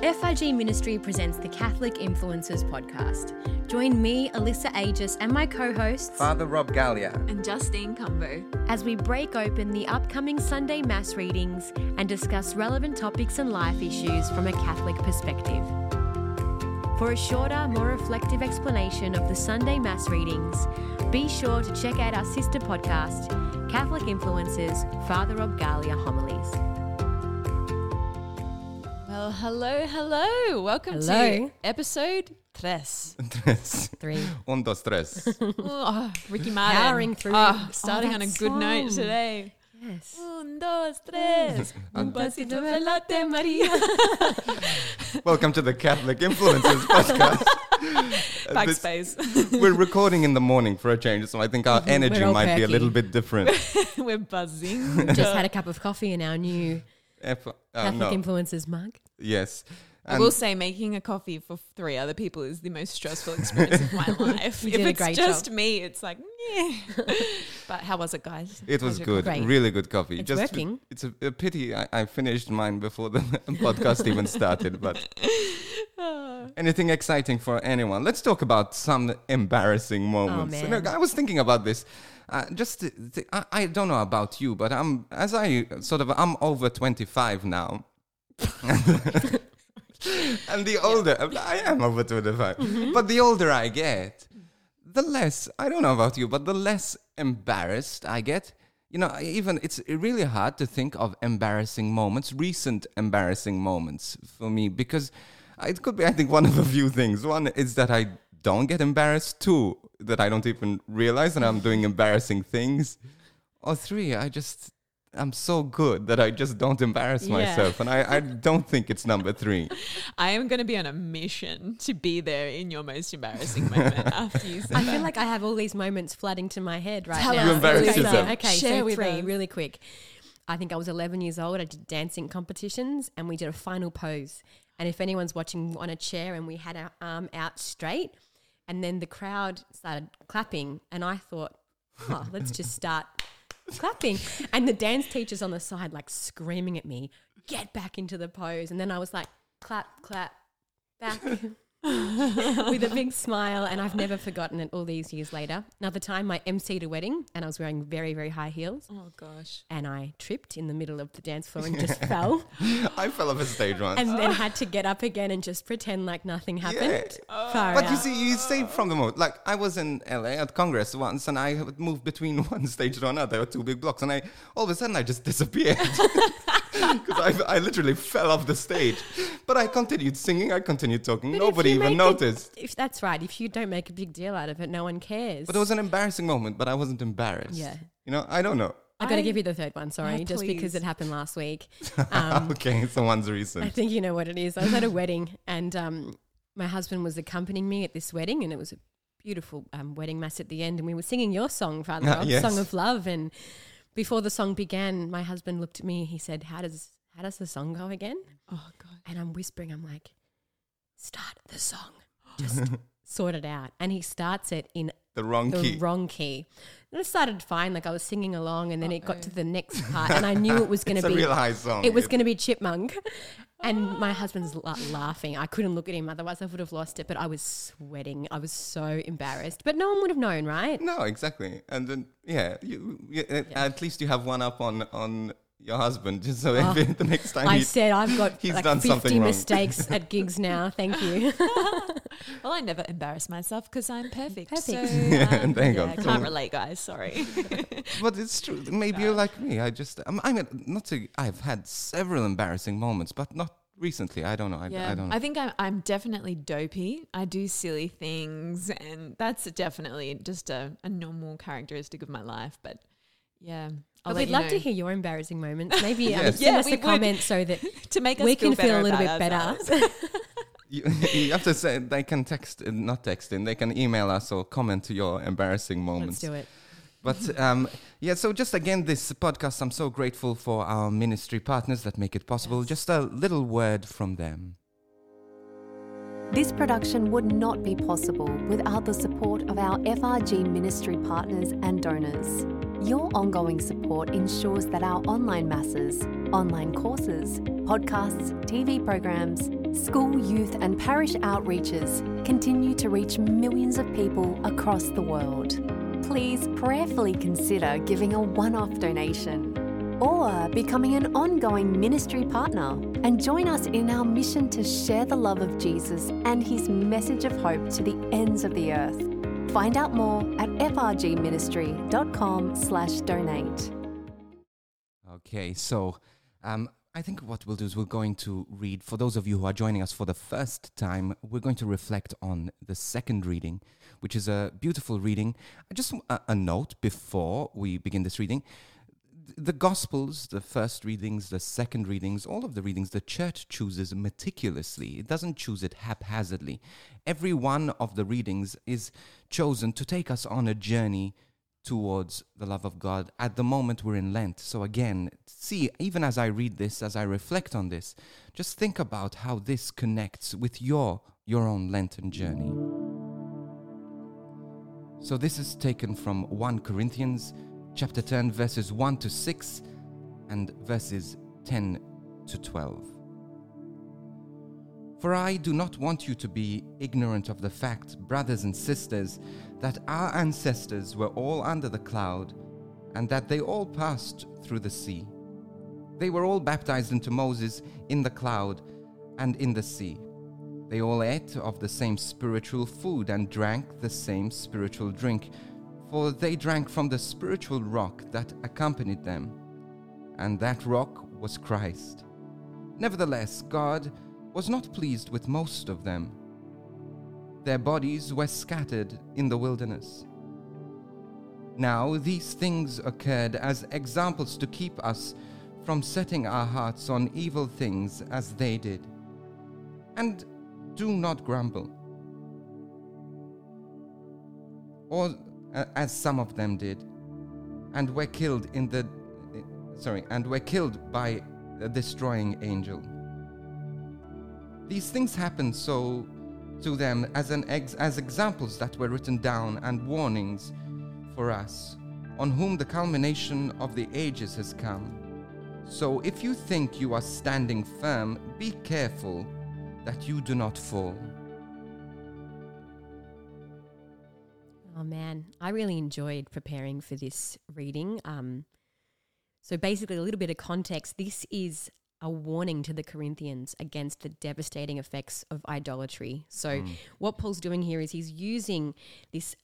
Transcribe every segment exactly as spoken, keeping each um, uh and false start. F I G Ministry presents the Catholic Influencers podcast. Join me, Alyssa Aegis, and my co-hosts, Father Rob Gallia and Justine Cumbo, as we break open the upcoming Sunday Mass readings and discuss relevant topics and life issues from a Catholic perspective. For a shorter, more reflective explanation of the Sunday Mass readings, be sure to check out our sister podcast, Catholic Influencers, Father Rob Gallia Homilies. Well, hello, hello. Welcome hello. to episode tres. tres. Three. Un, dos, tres. Oh, Ricky Martin. Powering through. Oh, starting oh, on a good song. note today. Yes. Un, dos, tres. Un pasito de latte, Maria. Welcome to the Catholic Influencers podcast. Backspace. We're recording in the morning for a change, so I think our energy might perky. be a little bit different. We're buzzing. We've just had a cup of coffee in our new... F- uh, Catholic no. Influencers mug. Yes. And I will say making a coffee for three other people is the most stressful experience of my life. If it's just job. me, it's like, yeah. But how was it, guys? It was, was good. Great. Really good coffee. It's just working. It, it's a, a pity I, I finished mine before the podcast even started. But oh. anything exciting for anyone? Let's talk about some embarrassing moments. Oh, man. So, no, I was thinking about this. Uh, just, th- th- I, I don't know about you, but I'm as I sort of I'm over twenty-five now, and the older yeah. I am over twenty-five. Mm-hmm. But the older I get, the less I don't know about you, but the less embarrassed I get. You know, even it's really hard to think of embarrassing moments, recent embarrassing moments for me, because it could be I think one of a few things. One is that I don't get embarrassed. Two, that I don't even realize that I'm doing embarrassing things. Or three, I just, I'm so good that I just don't embarrass yeah. myself. And I, I don't think it's number three. I am going to be on a mission to be there in your most embarrassing moment after you said I that. feel like I have all these moments flooding to my head right Tell now. You embarrass okay, yourself. So, okay, Share so with three, us. really quick. I think I was eleven years old. I did dancing competitions and we did a final pose. And if anyone's watching on a chair and we had our arm out straight, and then the crowd started clapping and I thought, oh, let's just start clapping. And the dance teacher's on the side like screaming at me, get back into the pose. And then I was like, clap, clap, back with a big smile. And I've never forgotten it all these years later. Another time I emceed a wedding and I was wearing very, very high heels. Oh, gosh. And I tripped in the middle of the dance floor and just fell. I fell off a stage once. And then had to get up again and just pretend like nothing happened. Yeah. Far but out. You see, you saved from the moment. Like I was in L A at Congress once and I would move between one stage to another, two big blocks. And I all of a sudden I just disappeared. Because I, I literally fell off the stage. But I continued singing, I continued talking, but nobody even noticed. A, if that's right, if you don't make a big deal out of it, no one cares. But it was an embarrassing moment, but I wasn't embarrassed. Yeah. You know, I don't know. I got to give you the third one, sorry, yeah, just because it happened last week. Um, okay, it's the one's recent. I think you know what it is. I was at a wedding and um, my husband was accompanying me at this wedding and it was a beautiful um, wedding mass at the end and we were singing your song, Father Rob, uh, yes. Song of Love, and... Before the song began, my husband looked at me. He said, how does how does the song go again? Oh, God. And I'm whispering. I'm like, start the song. Just sort it out. And he starts it in the wrong the key. wrong key. And it started fine. Like I was singing along and then Uh-oh. it got to the next part. And I knew it was going to be. It's a real high song. It was going to be Chipmunk. And my husband's la- laughing. I couldn't look at him. Otherwise, I would have lost it. But I was sweating. I was so embarrassed. But no one would have known, right? No, exactly. And then, yeah, you, you, yeah. at least you have one up on, on your husband. Just so oh, the next time I said I've got he's like done fifty mistakes at gigs now. Thank you. Well, I never embarrass myself because I'm perfect. Perfect. So, yeah, um, yeah, I can't relate, guys. Sorry. But it's true. Maybe you're like me. I just, I'm, I mean, not to, I've had several embarrassing moments, but not recently. I don't know. I, yeah. I don't know. I think I'm, I'm definitely dopey. I do silly things, and that's definitely just a, a normal characteristic of my life. But yeah. I'll We'd love know. to hear your embarrassing moments. Maybe yes. um, send yeah, us a would. comment so that to make us we feel can feel a little bit ourselves. better. You, you have to say they can text, uh, not text in, they can email us or comment to your embarrassing moments. Let's do it. But um, yeah, so just again, this podcast, I'm so grateful for our ministry partners that make it possible. Yes. Just a little word from them. This production would not be possible without the support of our F R G ministry partners and donors. Your ongoing support ensures that our online masses, online courses, podcasts, T V programs, School, youth and parish outreaches continue to reach millions of people across the world. Please prayerfully consider giving a one-off donation or becoming an ongoing ministry partner and join us in our mission to share the love of Jesus and his message of hope to the ends of the earth. Find out more at f r g ministry dot com slash donate. Okay, so um, I think what we'll do is we're going to read, for those of you who are joining us for the first time, we're going to reflect on the second reading, which is a beautiful reading. Just a, a note before we begin this reading. The Gospels, the first readings, the second readings, all of the readings, the Church chooses meticulously. It doesn't choose it haphazardly. Every one of the readings is chosen to take us on a journey towards the love of God. At the moment, we're in Lent. So again, see, even as I read this, as I reflect on this, just think about how this connects with your, your own Lenten journey. So this is taken from First Corinthians chapter ten, verses one to six and verses ten to twelve. For I do not want you to be ignorant of the fact, brothers and sisters, that our ancestors were all under the cloud and that they all passed through the sea. They were all baptized into Moses in the cloud and in the sea. They all ate of the same spiritual food and drank the same spiritual drink, for they drank from the spiritual rock that accompanied them, and that rock was Christ. Nevertheless, God was not pleased with most of them. Their bodies were scattered in the wilderness. Now these things occurred as examples to keep us from setting our hearts on evil things as they did. And do not grumble, or Uh, as some of them did, and were killed in the uh, sorry, and were killed by a destroying angel. These things happened so to them as an ex- as examples that were written down and warnings for us, on whom the culmination of the ages has come. So if you think you are standing firm, be careful that you do not fall. Oh man, I really enjoyed preparing for this reading. Um, so basically, a little bit of context. This is a warning to the Corinthians against the devastating effects of idolatry. So mm. what Paul's doing here is he's using this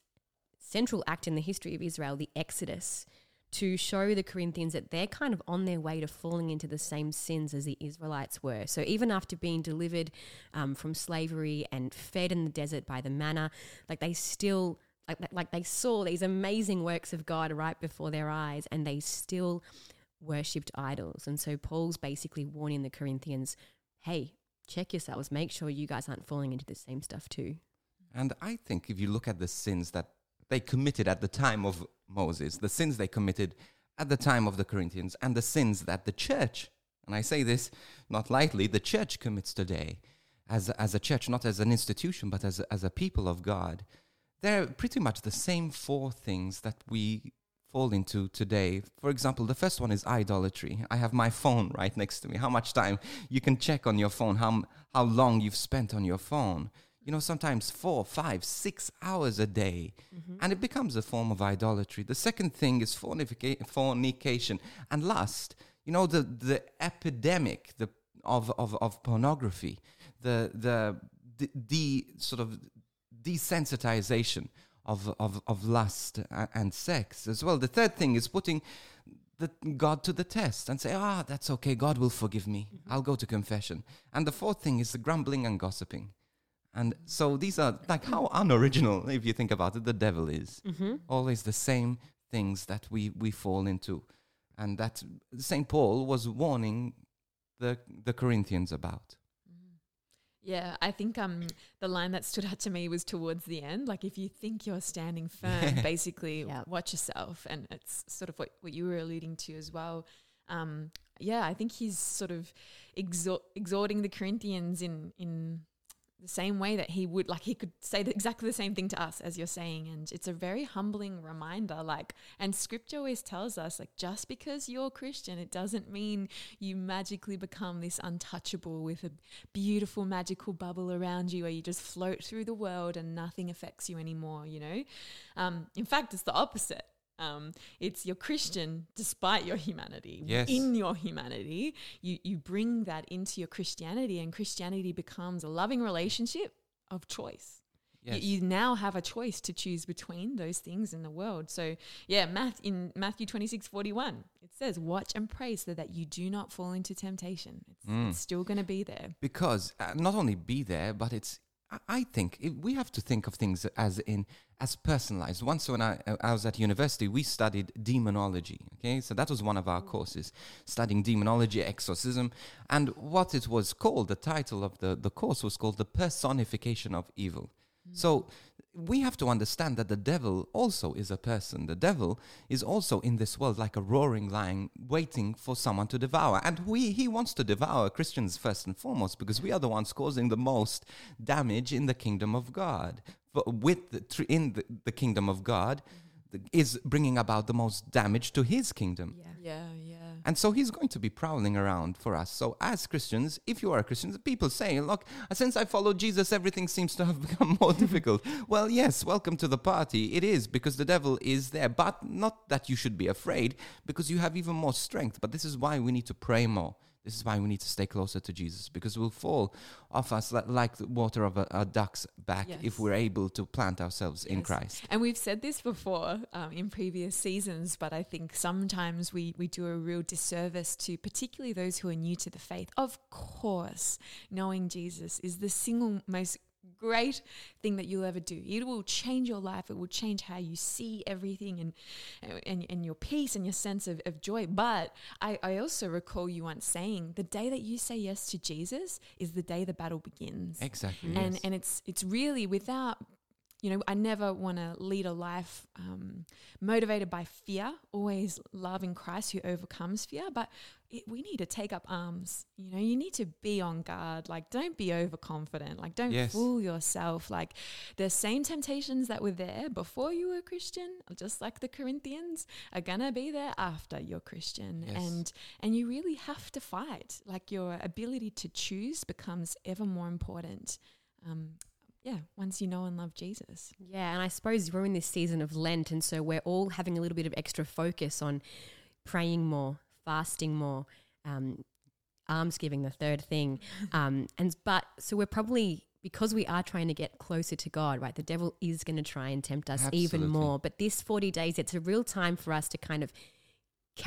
central act in the history of Israel, the Exodus, to show the Corinthians that they're kind of on their way to falling into the same sins as the Israelites were. So even after being delivered um, from slavery and fed in the desert by the manna, like they still... Like, like they saw these amazing works of God right before their eyes and they still worshipped idols. And so Paul's basically warning the Corinthians, hey, check yourselves, make sure you guys aren't falling into the same stuff too. And I think if you look at the sins that they committed at the time of Moses, the sins they committed at the time of the Corinthians, and the sins that the church, and I say this not lightly, the church commits today as, as a church, not as an institution, but as, as a people of God. They're pretty much the same four things that we fall into today. For example, the first one is idolatry. I have my phone right next to me. How much time you can check on your phone, how, how long you've spent on your phone. You know, sometimes four, five, six hours a day. Mm-hmm. And it becomes a form of idolatry. The second thing is fornic- fornication and lust. You know, the, the epidemic the, of, of, of pornography, the, the, the, the sort of... desensitization of, of, of lust and sex as well. The third thing is putting the God to the test and say, ah, oh, that's okay, God will forgive me. Mm-hmm. I'll go to confession. And the fourth thing is the grumbling and gossiping. And so these are like how unoriginal, if you think about it, the devil is. Mm-hmm. Always the same things that we, we fall into. And that Saint Paul was warning the, the Corinthians about. Yeah, I think um, the line that stood out to me was towards the end. Like, if you think you're standing firm, basically yeah. watch yourself. And it's sort of what, what you were alluding to as well. Um, yeah, I think he's sort of exor- exhorting the Corinthians in, in the same way that he would, like he could say exactly the same thing to us as you're saying. And it's a very humbling reminder, like, and scripture always tells us, like, just because you're Christian, it doesn't mean you magically become this untouchable with a beautiful magical bubble around you where you just float through the world and nothing affects you anymore, you know. Um, in fact, it's the opposite. Um, it's you're Christian despite your humanity. Yes. In your humanity, you you bring that into your Christianity, and Christianity becomes a loving relationship of choice. Yes. You, you now have a choice to choose between those things in the world. So yeah, math in Matthew twenty-six forty-one, it says, "Watch and pray so that you do not fall into temptation." It's, mm. it's still going to be there, because uh, not only be there, but it's. I think it, we have to think of things as in as personalized. Once when I, I was at university, we studied demonology. Okay, so that was one of our courses, studying demonology, exorcism. And what it was called, the title of the, the course was called The Personification of Evil. Mm. So we have to understand that the devil also is a person. The devil is also in this world like a roaring lion waiting for someone to devour. And we, he wants to devour Christians first and foremost, because we are the ones causing the most damage in the kingdom of God. But with the tr- in the, the kingdom of God the, is bringing about the most damage to his kingdom. Yeah, yeah, yeah. And so he's going to be prowling around for us. So as Christians, if you are a Christian, people say, look, since I follow Jesus, everything seems to have become more difficult. Well, yes, welcome to the party. It is, because the devil is there. But not that you should be afraid, because you have even more strength. But this is why we need to pray more. This is why we need to stay closer to Jesus, because we'll fall off us like the water of a, a duck's back. Yes. If we're able to plant ourselves. Yes. In Christ. And we've said this before um, in previous seasons, but I think sometimes we, we do a real disservice to particularly those who are new to the faith. Of course, knowing Jesus is the single most great thing that you'll ever do. It will change your life. It will change how you see everything, and and, and your peace and your sense of, of joy. But I, I also recall you once saying, the day that you say yes to Jesus is the day the battle begins. Exactly. And yes. and it's it's really without, you know, I never want to lead a life um, motivated by fear, always loving Christ who overcomes fear. But it, we need to take up arms. You know, you need to be on guard. Like, don't be overconfident. Like, don't yes. fool yourself. Like, the same temptations that were there before you were Christian, just like the Corinthians, are going to be there after you're Christian. Yes. And and you really have to fight. Like, your ability to choose becomes ever more important. Um Yeah, once you know and love Jesus. Yeah, and I suppose we're in this season of Lent, and so we're all having a little bit of extra focus on praying more, fasting more, um, almsgiving, the third thing. Um, and but so we're probably, because we are trying to get closer to God, right, the devil is going to try and tempt us. Absolutely. Even more. But this forty days, it's a real time for us to kind of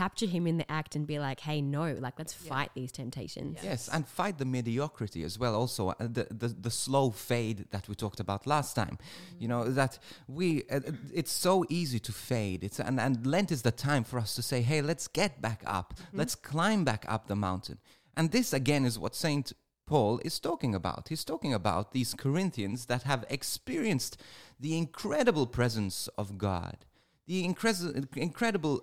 capture him in the act and be like, hey, no, like, let's yeah. fight these temptations. Yes. yes, and fight the mediocrity as well. Also, uh, the, the the slow fade that we talked about last time. Mm-hmm. You know that we uh, it's so easy to fade. It's and and Lent is the time for us to say, hey, let's get back up. Mm-hmm. Let's climb back up the mountain. And this again is what Saint Paul is talking about. He's talking about these Corinthians that have experienced the incredible presence of God, the incre- incredible.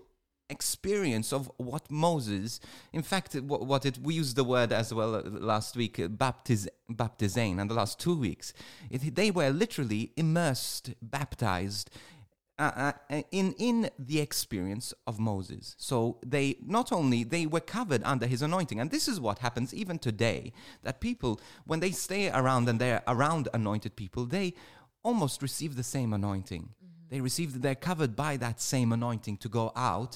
experience of what Moses, in fact, what, what it, we used the word as well uh, last week, uh, baptiz, baptizane, and the last two weeks, it, they were literally immersed, baptized uh, uh, in in the experience of Moses. So they not only, they were covered under his anointing, and this is what happens even today, that people, when they stay around and they're around anointed people, they almost receive the same anointing. They received, they're covered by that same anointing to go out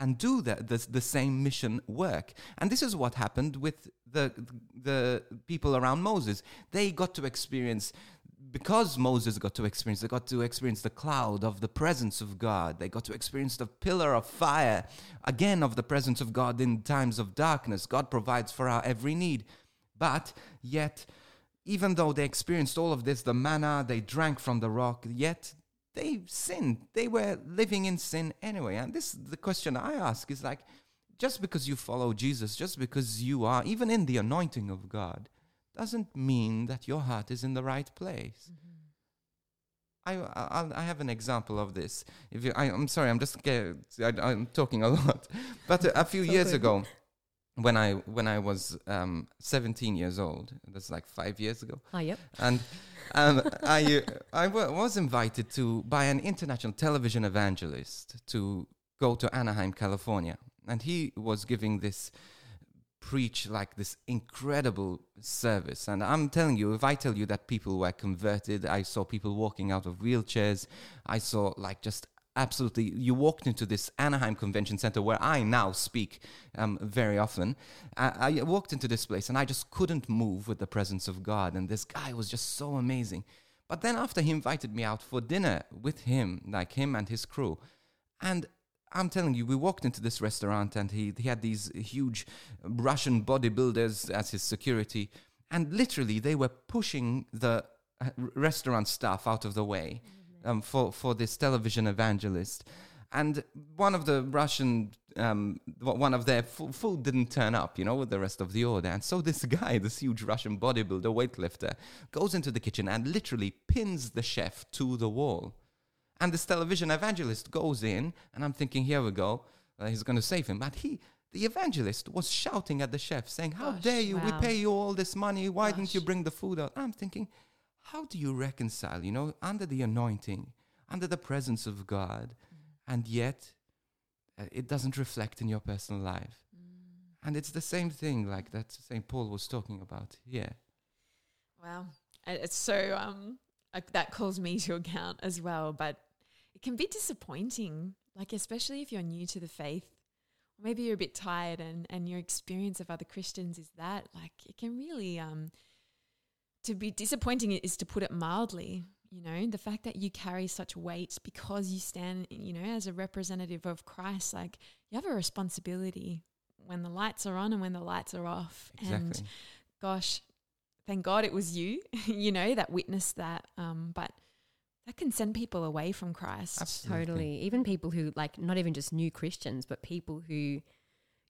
and do the, the, the same mission work. And this is what happened with the, the people around Moses. They got to experience, because Moses got to experience, they got to experience the cloud of the presence of God. They got to experience the pillar of fire, again, of the presence of God in times of darkness. God provides for our every need. But yet, even though they experienced all of this, the manna, they drank from the rock, yet they sinned. They were living in sin anyway. And this, the question I ask is like, just because you follow Jesus, just because you are, even in the anointing of God, doesn't mean that your heart is in the right place. Mm-hmm. I, I I have an example of this. If you, I, I'm sorry, I'm just, I, I'm talking a lot. But a, a few years ago, when I when I was um, seventeen years old. That's like five years ago. Ah, yep. And um, I I w- was invited to by an international television evangelist to go to Anaheim, California, and he was giving this preach like this incredible service. And I'm telling you, if I tell you that people were converted, I saw people walking out of wheelchairs. I saw like just. Absolutely. You walked into this Anaheim Convention Center where I now speak um, very often. I, I walked into this place and I just couldn't move with the presence of God. And this guy was just so amazing. But then after he invited me out for dinner with him, like him and his crew. And I'm telling you, we walked into this restaurant and he, he had these huge Russian bodybuilders as his security. And literally they were pushing the restaurant staff out of the way. Um, for, for this television evangelist. And one of the Russian, um, one of their f- food didn't turn up, you know, with the rest of the order. And so this guy, this huge Russian bodybuilder, weightlifter, goes into the kitchen and literally pins the chef to the wall. And this television evangelist goes in, and I'm thinking, here we go, uh, he's going to save him. But he, the evangelist, was shouting at the chef, saying, how Gosh, dare you, wow. we pay you all this money, why Gosh. didn't you bring the food out? I'm thinking, how do you reconcile, you know, under the anointing, under the presence of God, mm. and yet uh, it doesn't reflect in your personal life? Mm. And it's the same thing like that Saint Paul was talking about here. Wow. It's so, um, uh, that calls me to account as well, but it can be disappointing, like especially if you're new to the faith, or maybe you're a bit tired and, and your experience of other Christians is that, like it can really... Um, To be disappointing is to put it mildly, you know, the fact that you carry such weight because you stand, you know, as a representative of Christ, like you have a responsibility when the lights are on and when the lights are off. Exactly. And gosh, thank God it was you, you know, that witnessed that. Um, but that can send people away from Christ. Absolutely. Totally. Even people who like not even just new Christians, but people who,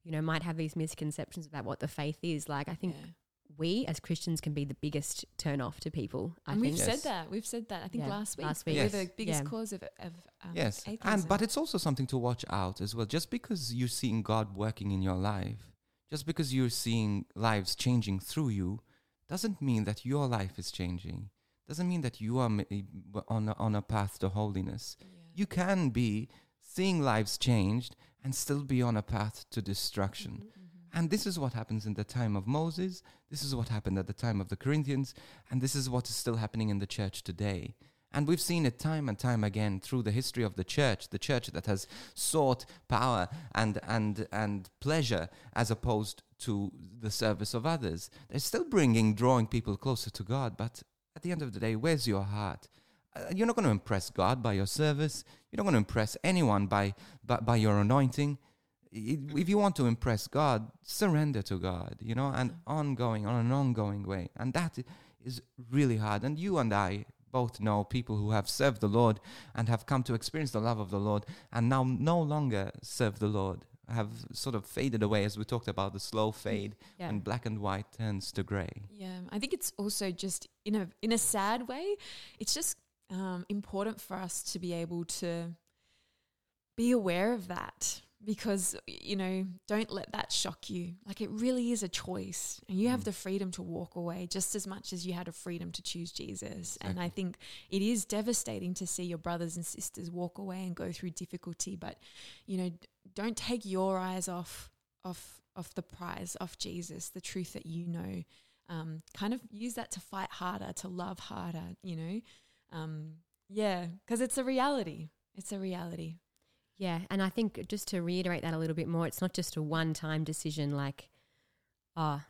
you know, might have these misconceptions about what the faith is. Like I think yeah. we as Christians can be the biggest turn off to people. I and think. We've yes. said that. We've said that. I think yeah. last week. Last week. Yes. We're the biggest yeah. cause of, of um, yes. atheism. And, but it's also something to watch out as well. Just because you're seeing God working in your life, just because you're seeing lives changing through you, doesn't mean that your life is changing. Doesn't mean that you are ma- on, a, on a path to holiness. Yeah. You can be seeing lives changed and still be on a path to destruction. Mm-hmm. And this is what happens in the time of Moses. This is what happened at the time of the Corinthians. And this is what is still happening in the church today. And we've seen it time and time again through the history of the church, the church that has sought power and and and pleasure as opposed to the service of others. They're still bringing, drawing people closer to God. But at the end of the day, where's your heart? Uh, you're not going to impress God by your service. You're not going to impress anyone by by, by your anointing. If you want to impress God, surrender to God, you know, and ongoing, on an ongoing way. And that is really hard. And you and I both know people who have served the Lord and have come to experience the love of the Lord and now no longer serve the Lord, have sort of faded away, as we talked about, the slow fade yeah. when black and white turns to grey. Yeah, I think it's also just, in a, in a sad way, it's just um, important for us to be able to be aware of that. Because, you know, don't let that shock you. Like it really is a choice and you mm. have the freedom to walk away just as much as you had a freedom to choose Jesus. Exactly. And I think it is devastating to see your brothers and sisters walk away and go through difficulty. But, you know, don't take your eyes off, off, off the prize, off Jesus, the truth that you know. Um, kind of use that to fight harder, to love harder, you know. Um, yeah, because it's a reality. It's a reality. Yeah, and I think just to reiterate that a little bit more, it's not just a one-time decision like, oh,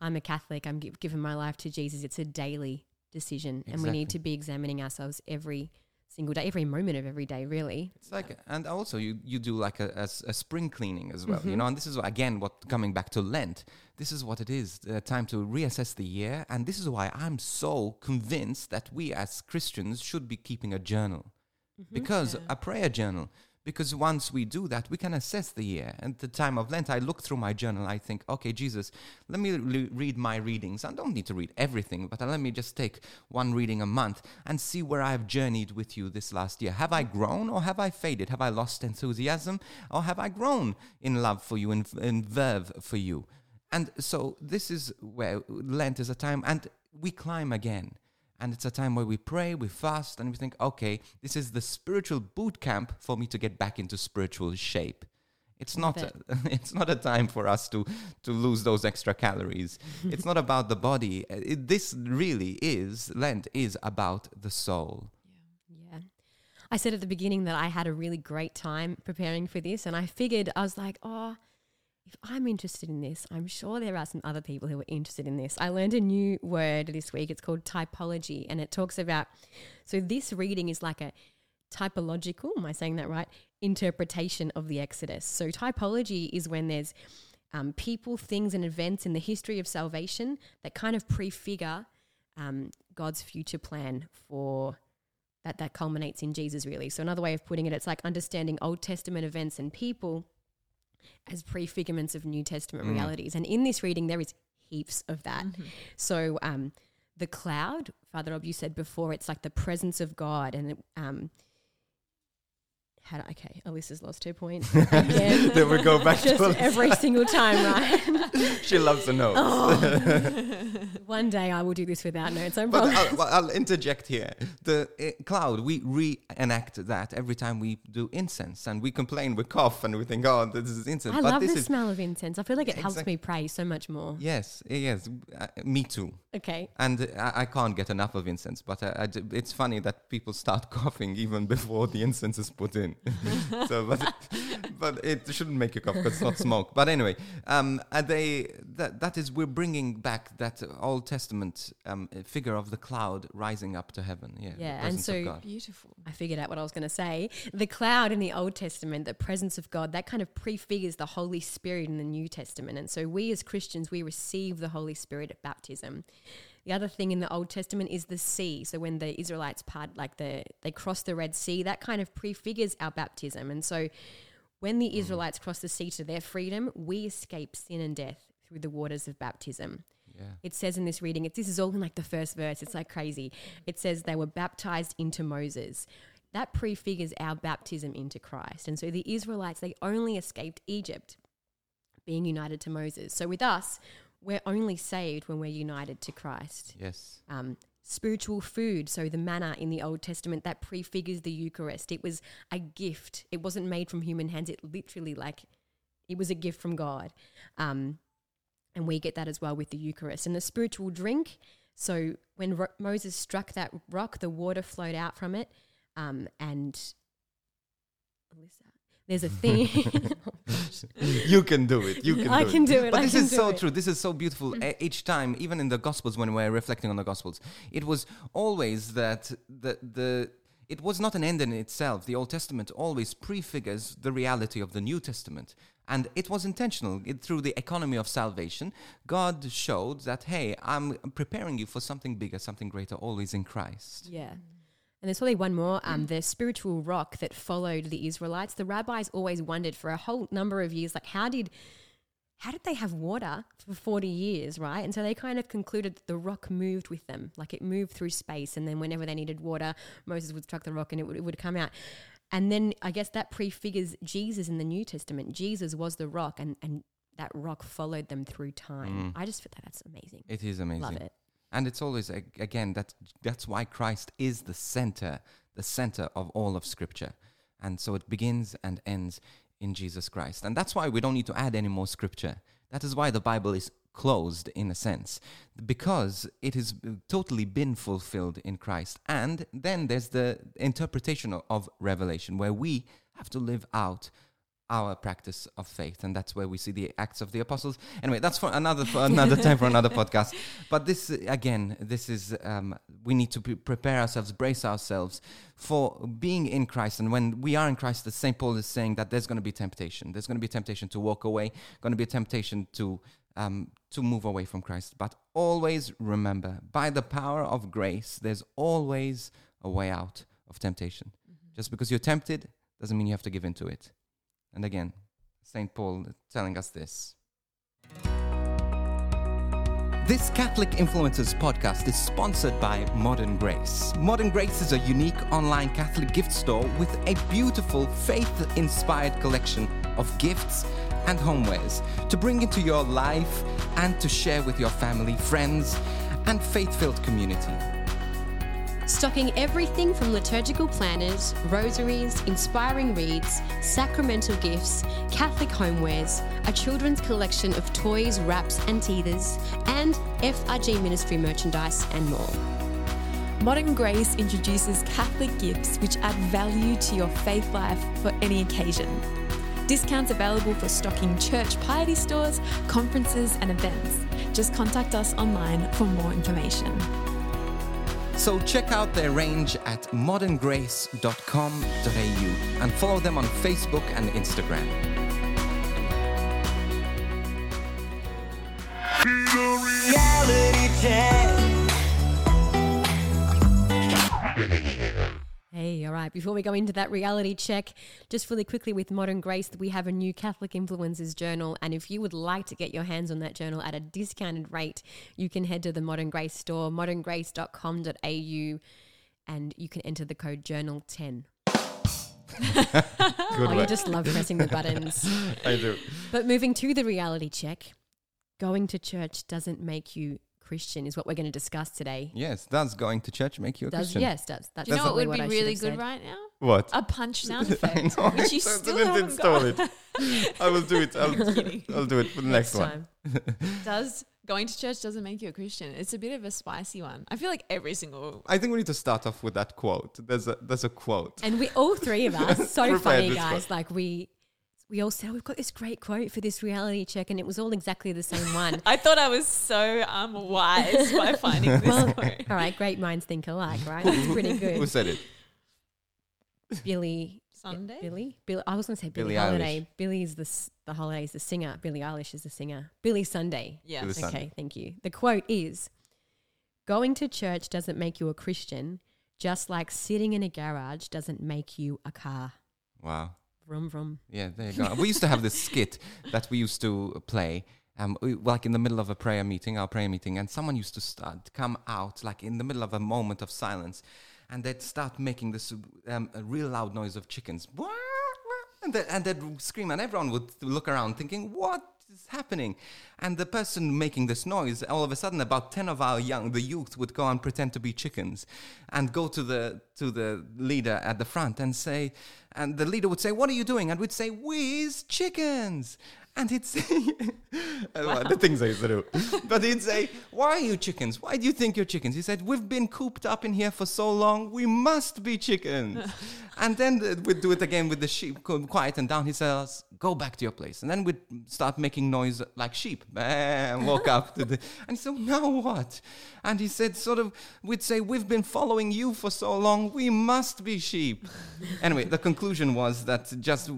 I'm a Catholic, I'm gi- giving my life to Jesus. It's a daily decision. Exactly. And we need to be examining ourselves every single day, every moment of every day, really. It's like, and also you, you do like a, a, a spring cleaning as well, mm-hmm. you know, and this is, again, what coming back to Lent, this is what it is, uh, time to reassess the year. And this is why I'm so convinced that we as Christians should be keeping a journal, mm-hmm. because yeah. a prayer journal, Because once we do that, we can assess the year. At the time of Lent, I look through my journal. I think, okay, Jesus, let me re- read my readings. I don't need to read everything, but let me just take one reading a month and see where I've journeyed with you this last year. Have I grown or have I faded? Have I lost enthusiasm or have I grown in love for you, in, in verve for you? And so this is where Lent is a time, and we climb again. And it's a time where we pray, we fast, and we think, okay, this is the spiritual boot camp for me to get back into spiritual shape. It's not a, it's not a time for us to, to lose those extra calories. It's not about the body. It, this really is, Lent is about the soul. Yeah. yeah. I said at the beginning that I had a really great time preparing for this, and I figured, I was like, oh, if I'm interested in this, I'm sure there are some other people who are interested in this. I learned a new word this week. It's called typology, and it talks about, so this reading is like a typological, am I saying that right, interpretation of the Exodus. So typology is when there's um, people, things and events in the history of salvation that kind of prefigure um, God's future plan for that, that culminates in Jesus, really. So another way of putting it, it's like understanding Old Testament events and people as prefigurements of New Testament mm. realities. And in this reading, there is heaps of that. Mm-hmm. So um, the cloud, Father Rob, you said before, it's like the presence of God. And it, um, how do, okay, Alyssa's lost her point. Then we go back just to Alyssa. Every single time, right? She loves the notes. Oh. One day I will do this without notes. I'm but I'll, well, I'll interject here. The uh, cloud, we reenact that every time we do incense, and we complain, we cough, and we think, oh, this is incense. I but love this the is smell of incense. I feel like it exactly. helps me pray so much more. Yes, yes, uh, me too. Okay. And uh, I can't get enough of incense, but uh, I d- it's funny that people start coughing even before the incense is put in. so, but it, but it shouldn't make you cough because it's not smoke. But anyway, um, are they that that is we're bringing back that Old Testament um, figure of the cloud rising up to heaven. Yeah, yeah, and so beautiful. I figured out what I was going to say. The cloud in the Old Testament, the presence of God, that kind of prefigures the Holy Spirit in the New Testament. And so we as Christians, we receive the Holy Spirit at baptism. The other thing in the Old Testament is the sea. So when the Israelites part, like the they crossed the Red Sea, that kind of prefigures our baptism. And so when the mm. Israelites crossed the sea to their freedom, we escape sin and death through the waters of baptism. Yeah. It says in this reading, it, this is all in like the first verse. It's like crazy. It says they were baptized into Moses. That prefigures our baptism into Christ. And so the Israelites, they only escaped Egypt being united to Moses. So with us, we're only saved when we're united to Christ. Yes. Um, spiritual food, so the manna in the Old Testament, that prefigures the Eucharist. It was a gift. It wasn't made from human hands. It literally, like, it was a gift from God. Um, and we get that as well with the Eucharist. And the spiritual drink, so when ro- Moses struck that rock, the water flowed out from it. Um, and Alyssa. There's a thing. You can do it. You can I do can it. do it. But I this is so it. true. This is so beautiful. Mm. Each time, even in the Gospels, when we're reflecting on the Gospels, it was always that the the it was not an end in itself. The Old Testament always prefigures the reality of the New Testament. And it was intentional. It, through the economy of salvation, God showed that, hey, I'm preparing you for something bigger, something greater, always in Christ. Yeah. And there's probably one more, um, the spiritual rock that followed the Israelites. The rabbis always wondered for a whole number of years, like how did how did they have water for forty years, right? And so they kind of concluded that the rock moved with them, like it moved through space. And then whenever they needed water, Moses would strike the rock and it would, it would come out. And then I guess that prefigures Jesus in the New Testament. Jesus was the rock, and, and that rock followed them through time. Mm. I just feel like that's amazing. It is amazing. Love it. And it's always, again, that that's why Christ is the center, the center of all of Scripture. And so it begins and ends in Jesus Christ. And that's why we don't need to add any more Scripture. That is why the Bible is closed, in a sense, because it has totally been fulfilled in Christ. And then there's the interpretation of Revelation, where we have to live out our practice of faith, and that's where we see the Acts of the Apostles. Anyway, that's for another for another time, for another podcast. But this, again, this is, um, we need to pre- prepare ourselves, brace ourselves for being in Christ. And when we are in Christ, as Saint Paul is saying, that there's going to be temptation. There's going to be a temptation to walk away, going to be a temptation to um, to move away from Christ. But always remember, by the power of grace, there's always a way out of temptation. Mm-hmm. Just because you're tempted doesn't mean you have to give in to it. And again, Saint Paul telling us this. This Catholic Influencers podcast is sponsored by Modern Grace. Modern Grace is a unique online Catholic gift store with a beautiful faith-inspired collection of gifts and homewares to bring into your life and to share with your family, friends, and faith-filled community. Stocking everything from liturgical planners, rosaries, inspiring reads, sacramental gifts, Catholic homewares, a children's collection of toys, wraps and teethers, and F R G Ministry merchandise and more. Modern Grace introduces Catholic gifts which add value to your faith life for any occasion. Discounts available for stocking church piety stores, conferences and events. Just contact us online for more information. So check out their range at modern grace dot com dot a u and follow them on Facebook and Instagram. Hey, all right, before we go into that reality check, just really quickly with Modern Grace, we have a new Catholic Influencers journal, and if you would like to get your hands on that journal at a discounted rate, you can head to the Modern Grace store, modern grace dot com dot a u, and you can enter the code journal ten. Oh, you just love pressing the buttons. I do. But moving to the reality check, going to church doesn't make you Christian is what we're going to discuss today. Yes, does going to church make you a does, Christian? Yes, does. That's you know what would what be I really good said. Right now? What? A punch sound effect, know, which you so still haven't install it. I will do it. I'll, I'll do it for the next, next one. Does going to church doesn't make you a Christian? It's a bit of a spicy one. I feel like every single... I think we need to start off with that quote. There's a, there's a quote. And we all three of us, so funny guys, quote. like we... We all said, oh, we've got this great quote for this reality check, and it was all exactly the same one. I thought I was so um, wise by finding this well, quote. All right, great minds think alike, right? That's pretty good. Who said it? Billy Sunday? Billy? Billy I was going to say Billy, Billy Holiday. Eilish. Billy is the, the Holiday is the singer. Billie Eilish is the singer. Billy Sunday. Yeah. Billy okay, Sunday. Thank you. The quote is, going to church doesn't make you a Christian, just like sitting in a garage doesn't make you a car. Wow. Vroom, vroom. Yeah, there you go. We used to have this skit that we used to play, um, we, like in the middle of a prayer meeting, our prayer meeting, and someone used to start come out, like in the middle of a moment of silence, and they'd start making this um, a real loud noise of chickens, and they'd, and they'd scream, and everyone would look around thinking, what is happening? And the person making this noise, all of a sudden, about ten of our young, the youth would go and pretend to be chickens, and go to the to the leader at the front and say, and the leader would say, "What are you doing?" And we'd say, "We's chickens." And he'd say, wow. The things I used to do. But he'd say, "Why are you chickens? Why do you think you're chickens?" He said, "We've been cooped up in here for so long, we must be chickens." And then th- we'd do it again with the sheep, quiet and down. He says, "Go back to your place." And then we'd start making noise like sheep, and walk up to the. And so now what? And he said, sort of, we'd say, "We've been following you for so long, we must be sheep." Anyway, the conclusion was that just,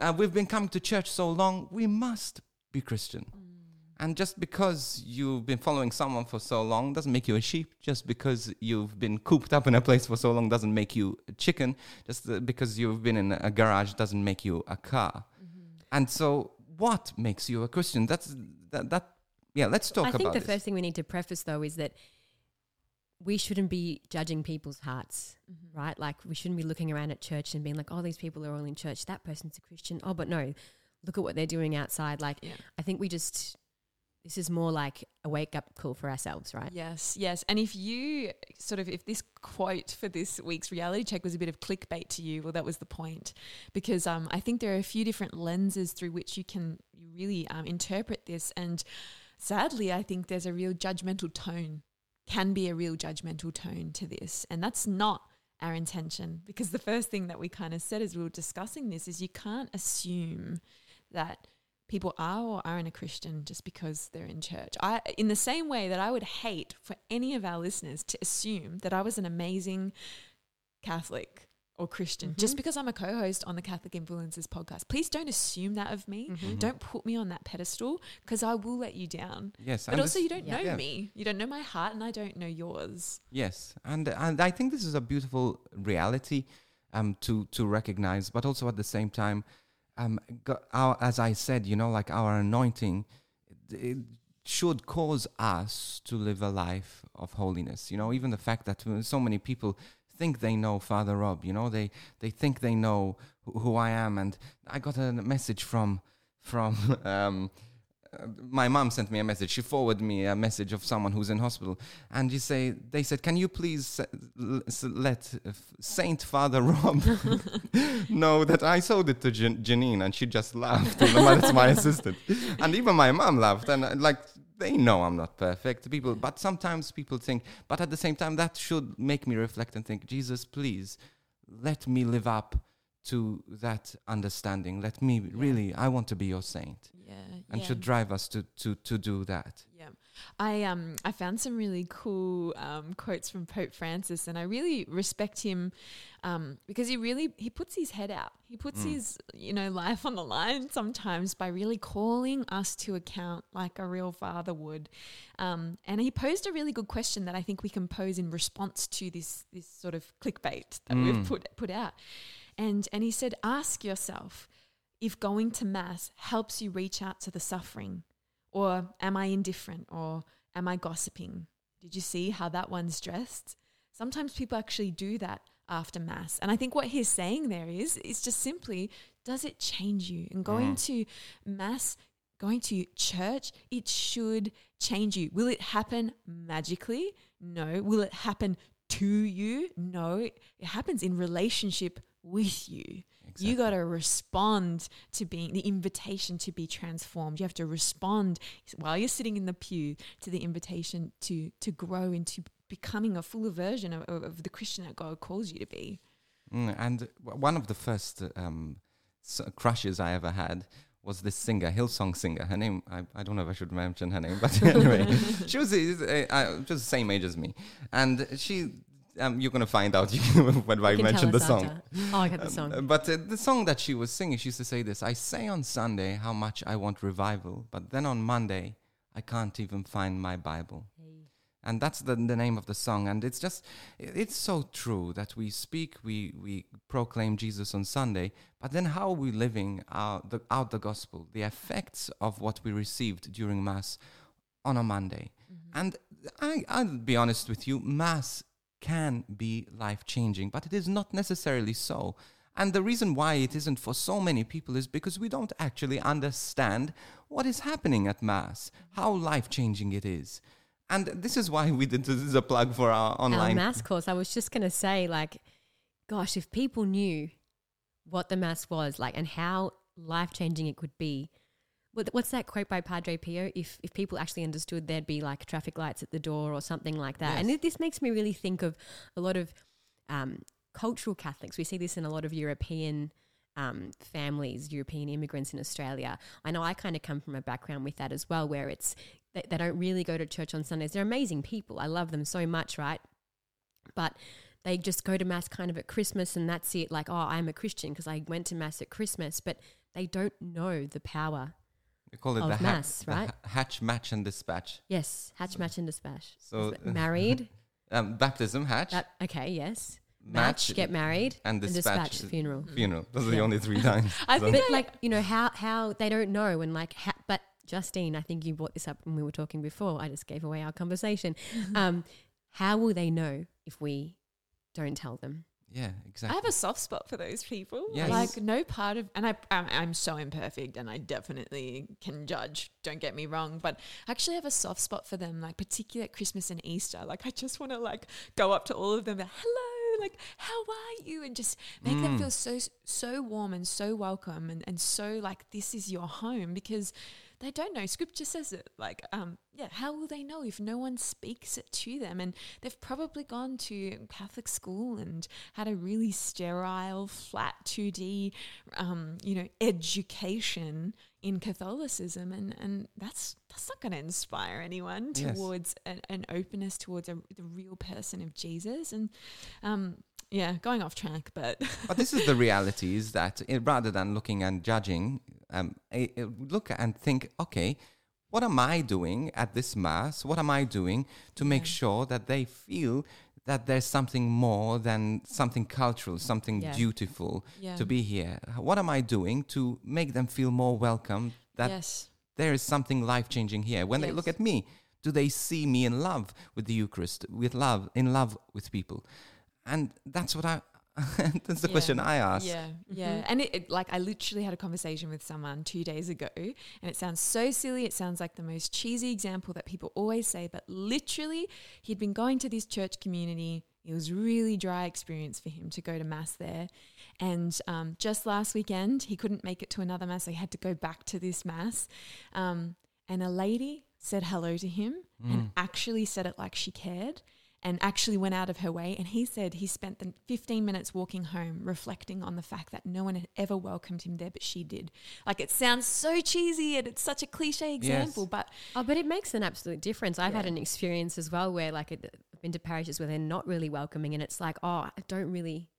uh, we've been coming to church so long, we must. Must be Christian. Mm. And just because you've been following someone for so long doesn't make you a sheep. Just because you've been cooped up in a place for so long doesn't make you a chicken. Just uh, because you've been in a garage doesn't make you a car. Mm-hmm. And so what makes you a Christian? That's that, that yeah, let's talk about it. I think the this. first thing we need to preface though is that we shouldn't be judging people's hearts, mm-hmm. right? Like we shouldn't be looking around at church and being like, "Oh, these people are all in church. That person's a Christian. Oh, but no. Look at what they're doing outside." Like, yeah. I think we just, this is more like a wake up call for ourselves, right? Yes, yes. And if you sort of, if this quote for this week's reality check was a bit of clickbait to you, well, that was the point. Because um, I think there are a few different lenses through which you can really um, interpret this. And sadly, I think there's a real judgmental tone, can be a real judgmental tone to this. And that's not our intention. Because the first thing that we kind of said as we were discussing this is you can't assume that people are or aren't a Christian just because they're in church. I, in the same way that I would hate for any of our listeners to assume that I was an amazing Catholic or Christian mm-hmm. just because I'm a co-host on the Catholic Influencers podcast. Please don't assume that of me. Mm-hmm. Don't put me on that pedestal because I will let you down. Yes, but also you don't yeah. know yeah. me. You don't know my heart and I don't know yours. Yes, and, and I think this is a beautiful reality um, to to recognize, but also at the same time, um, our, as I said, you know, like our anointing, it should cause us to live a life of holiness. You know, even the fact that so many people think they know Father Rob, you know, they they think they know who I am. And I got a message from from um, my mom sent me a message. She forwarded me a message of someone who's in hospital, and you say they said, "Can you please let Saint Father Rob know that I sold it to Jan- Janine?" And she just laughed. And that's my assistant, and even my mom laughed. And like, they know I'm not perfect, people. But sometimes people think. But at the same time, that should make me reflect and think, Jesus, please let me live up to that understanding. Let me really, yeah. I want to be your saint. Yeah, and yeah. should drive us to, to, to do that. Yeah. I um I found some really cool um, quotes from Pope Francis, and I really respect him um, because he really he puts his head out. He puts mm. his you know life on the line sometimes by really calling us to account like a real father would. Um, and he posed a really good question that I think we can pose in response to this this sort of clickbait that mm. we've put put out. And and he said, ask yourself if going to Mass helps you reach out to the suffering, or am I indifferent, or am I gossiping? Did you see how that one's dressed? Sometimes people actually do that after Mass. And I think what he's saying there is, it's just simply, does it change you? And going yeah. to Mass, going to church, it should change you. Will it happen magically? No. Will it happen to you? No. It happens in relationship with you. Exactly. You got to respond to being the invitation to be transformed. You have to respond while you're sitting in the pew to the invitation to to grow into becoming a fuller version of, of the Christian that God calls you to be. Mm, and one of the first um, crushes I ever had was this singer, Hillsong singer. Her name, I, I don't know if I should mention her name, but anyway, she was, uh, uh, she was the same age as me. And she... Um, you're going to find out when I mention the song. After. Oh, I got the song. Um, but uh, the song that she was singing, she used to say this, I say on Sunday how much I want revival, but then on Monday, I can't even find my Bible. Mm. And that's the, the name of the song. And it's just, it, it's so true that we speak, we we proclaim Jesus on Sunday, but then how are we living out the, out the gospel, the effects of what we received during Mass on a Monday? Mm-hmm. And I, I'll be honest with you, Mass can be life-changing, but it is not necessarily so. And the reason why it isn't for so many people is because we don't actually understand what is happening at Mass, how life-changing it is. And this is why we did this as a plug for our online... Our Mass course. I was just going to say, like, gosh, if people knew what the Mass was, like, and how life-changing it could be. What's that quote by Padre Pio? If if people actually understood, there'd be like traffic lights at the door or something like that. Yes. And it, this makes me really think of a lot of um, cultural Catholics. We see this in a lot of European um, families, European immigrants in Australia. I know I kind of come from a background with that as well, where it's they, they don't really go to church on Sundays. They're amazing people. I love them so much, right? But they just go to Mass kind of at Christmas and that's it. Like, oh, I'm a Christian because I went to Mass at Christmas. But they don't know the power. They call it the, Mass, ha- right? the ha- hatch, match and dispatch. Yes, hatch, so, match and dispatch. So married. um, baptism, hatch. That, okay, yes. Match, match, get married. And dispatch, and dispatch funeral. Funeral. Those yeah. are the only three times. I so. think but like, you know, how, how they don't know and like, ha- but Justine, I think you brought this up when we were talking before. I just gave away our conversation. um, how will they know if we don't tell them? Yeah, exactly. I have a soft spot for those people. Yes. Like no part of, and I, I'm, I'm so imperfect and I definitely can judge, don't get me wrong, but I actually have a soft spot for them, like particularly at Christmas and Easter. Like I just want to like go up to all of them and hello, like how are you? And just make mm. them feel so, so warm and so welcome and, and so like this is your home because they don't know. Scripture says it. Like, um, yeah, how will they know if no one speaks it to them? And they've probably gone to Catholic school and had a really sterile, flat two D, um, you know, education in Catholicism. And, and that's that's not going to inspire anyone yes. towards an, an openness towards a, the real person of Jesus. And, um, yeah, going off track, but... but this is the reality, is that it, rather than looking and judging... Um, I, I look and think, okay, what am I doing at this Mass? What am I doing to make yeah. sure that they feel that there's something more than something cultural, something yeah. dutiful yeah. to be here. What am I doing to make them feel more welcome? That yes. there is something life-changing here. When yes. they look at me, do they see me in love with the Eucharist, with love, in love with people? And that's what I... that's the yeah. question I asked. Yeah, yeah. Mm-hmm. And it, it, like, I literally had a conversation with someone two days ago, and it sounds so silly. It sounds like the most cheesy example that people always say, but literally he'd been going to this church community. It was a really dry experience for him to go to Mass there. And um, just last weekend, he couldn't make it to another Mass. So he had to go back to this Mass. Um, and a lady said hello to him mm. and actually said it like she cared. And actually went out of her way. And he said he spent the fifteen minutes walking home reflecting on the fact that no one had ever welcomed him there, but she did. Like, it sounds so cheesy and it's such a cliche example, yes. but... Oh, but it makes an absolute difference. I've yeah. had an experience as well where, like, it, I've been to parishes where they're not really welcoming and it's like, oh, I don't really...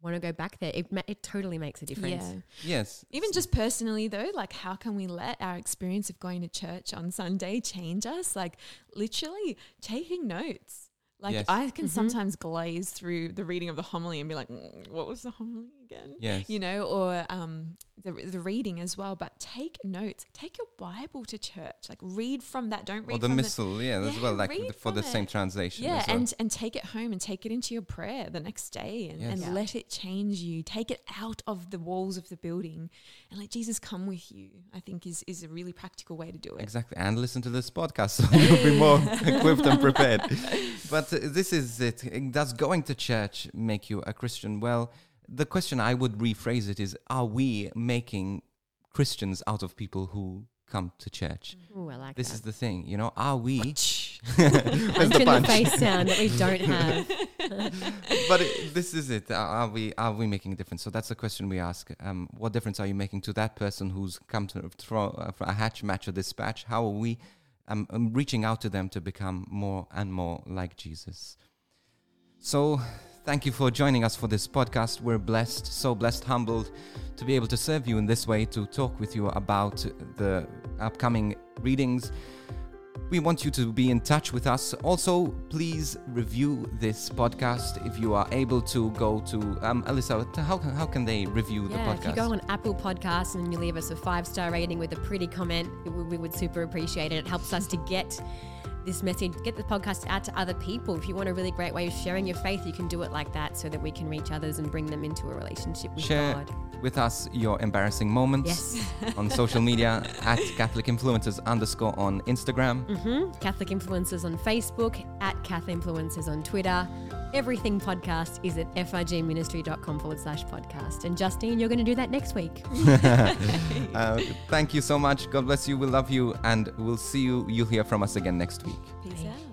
want to go back there. It ma- it totally makes a difference. Yeah. Yes. Even just personally though, like, how can we let our experience of going to church on Sunday change us? Like, literally taking notes. Like, yes. I can mm-hmm. sometimes glaze through the reading of the homily and be like, mm, what was the homily again? Yes. You know, or um, the the reading as well. But take notes. Take your Bible to church. Like, read from that. Don't read or the from missal, the, yeah, yeah, as well, like the, for the it. same translation. Yeah, as well. and, and take it home and take it into your prayer the next day and, yes. and yeah. let it change you. Take it out of the walls of the building and let Jesus come with you, I think is, is a really practical way to do it. Exactly. And listen to this podcast so you'll be more equipped and prepared. But this is it. Does going to church make you a Christian? Well, the question I would rephrase it is, are we making Christians out of people who come to church? Ooh, I like this that. Is the thing, you know, are we... punch the, punch? The face sound that we don't have. But it, this is it. Are we are we making a difference? So that's the question we ask. Um, what difference are you making to that person who's come to throw a hatch, match or dispatch? How are we... I'm, I'm reaching out to them to become more and more like Jesus. So thank you for joining us for this podcast. We're blessed, so blessed, humbled to be able to serve you in this way, to talk with you about the upcoming readings. We want you to be in touch with us. Also, please review this podcast if you are able to. Go to um, Alyssa, how can, how can they review yeah, the podcast? If you go on Apple Podcasts and you leave us a five-star rating with a pretty comment, it, we would super appreciate it. It helps us to get this message, get the podcast out to other people. If you want a really great way of sharing your faith, you can do it like that so that we can reach others and bring them into a relationship with Share God. Share with us your embarrassing moments yes. on social media at Catholic Influencers underscore on Instagram. Mm-hmm. Catholic Influencers on Facebook, at Cath Influencers on Twitter. Everything podcast is at figministry.com forward slash podcast. And Justine, you're going to do that next week. uh, thank you so much. God bless you. We love you. And we'll see you. You'll hear from us again next week. Peace out.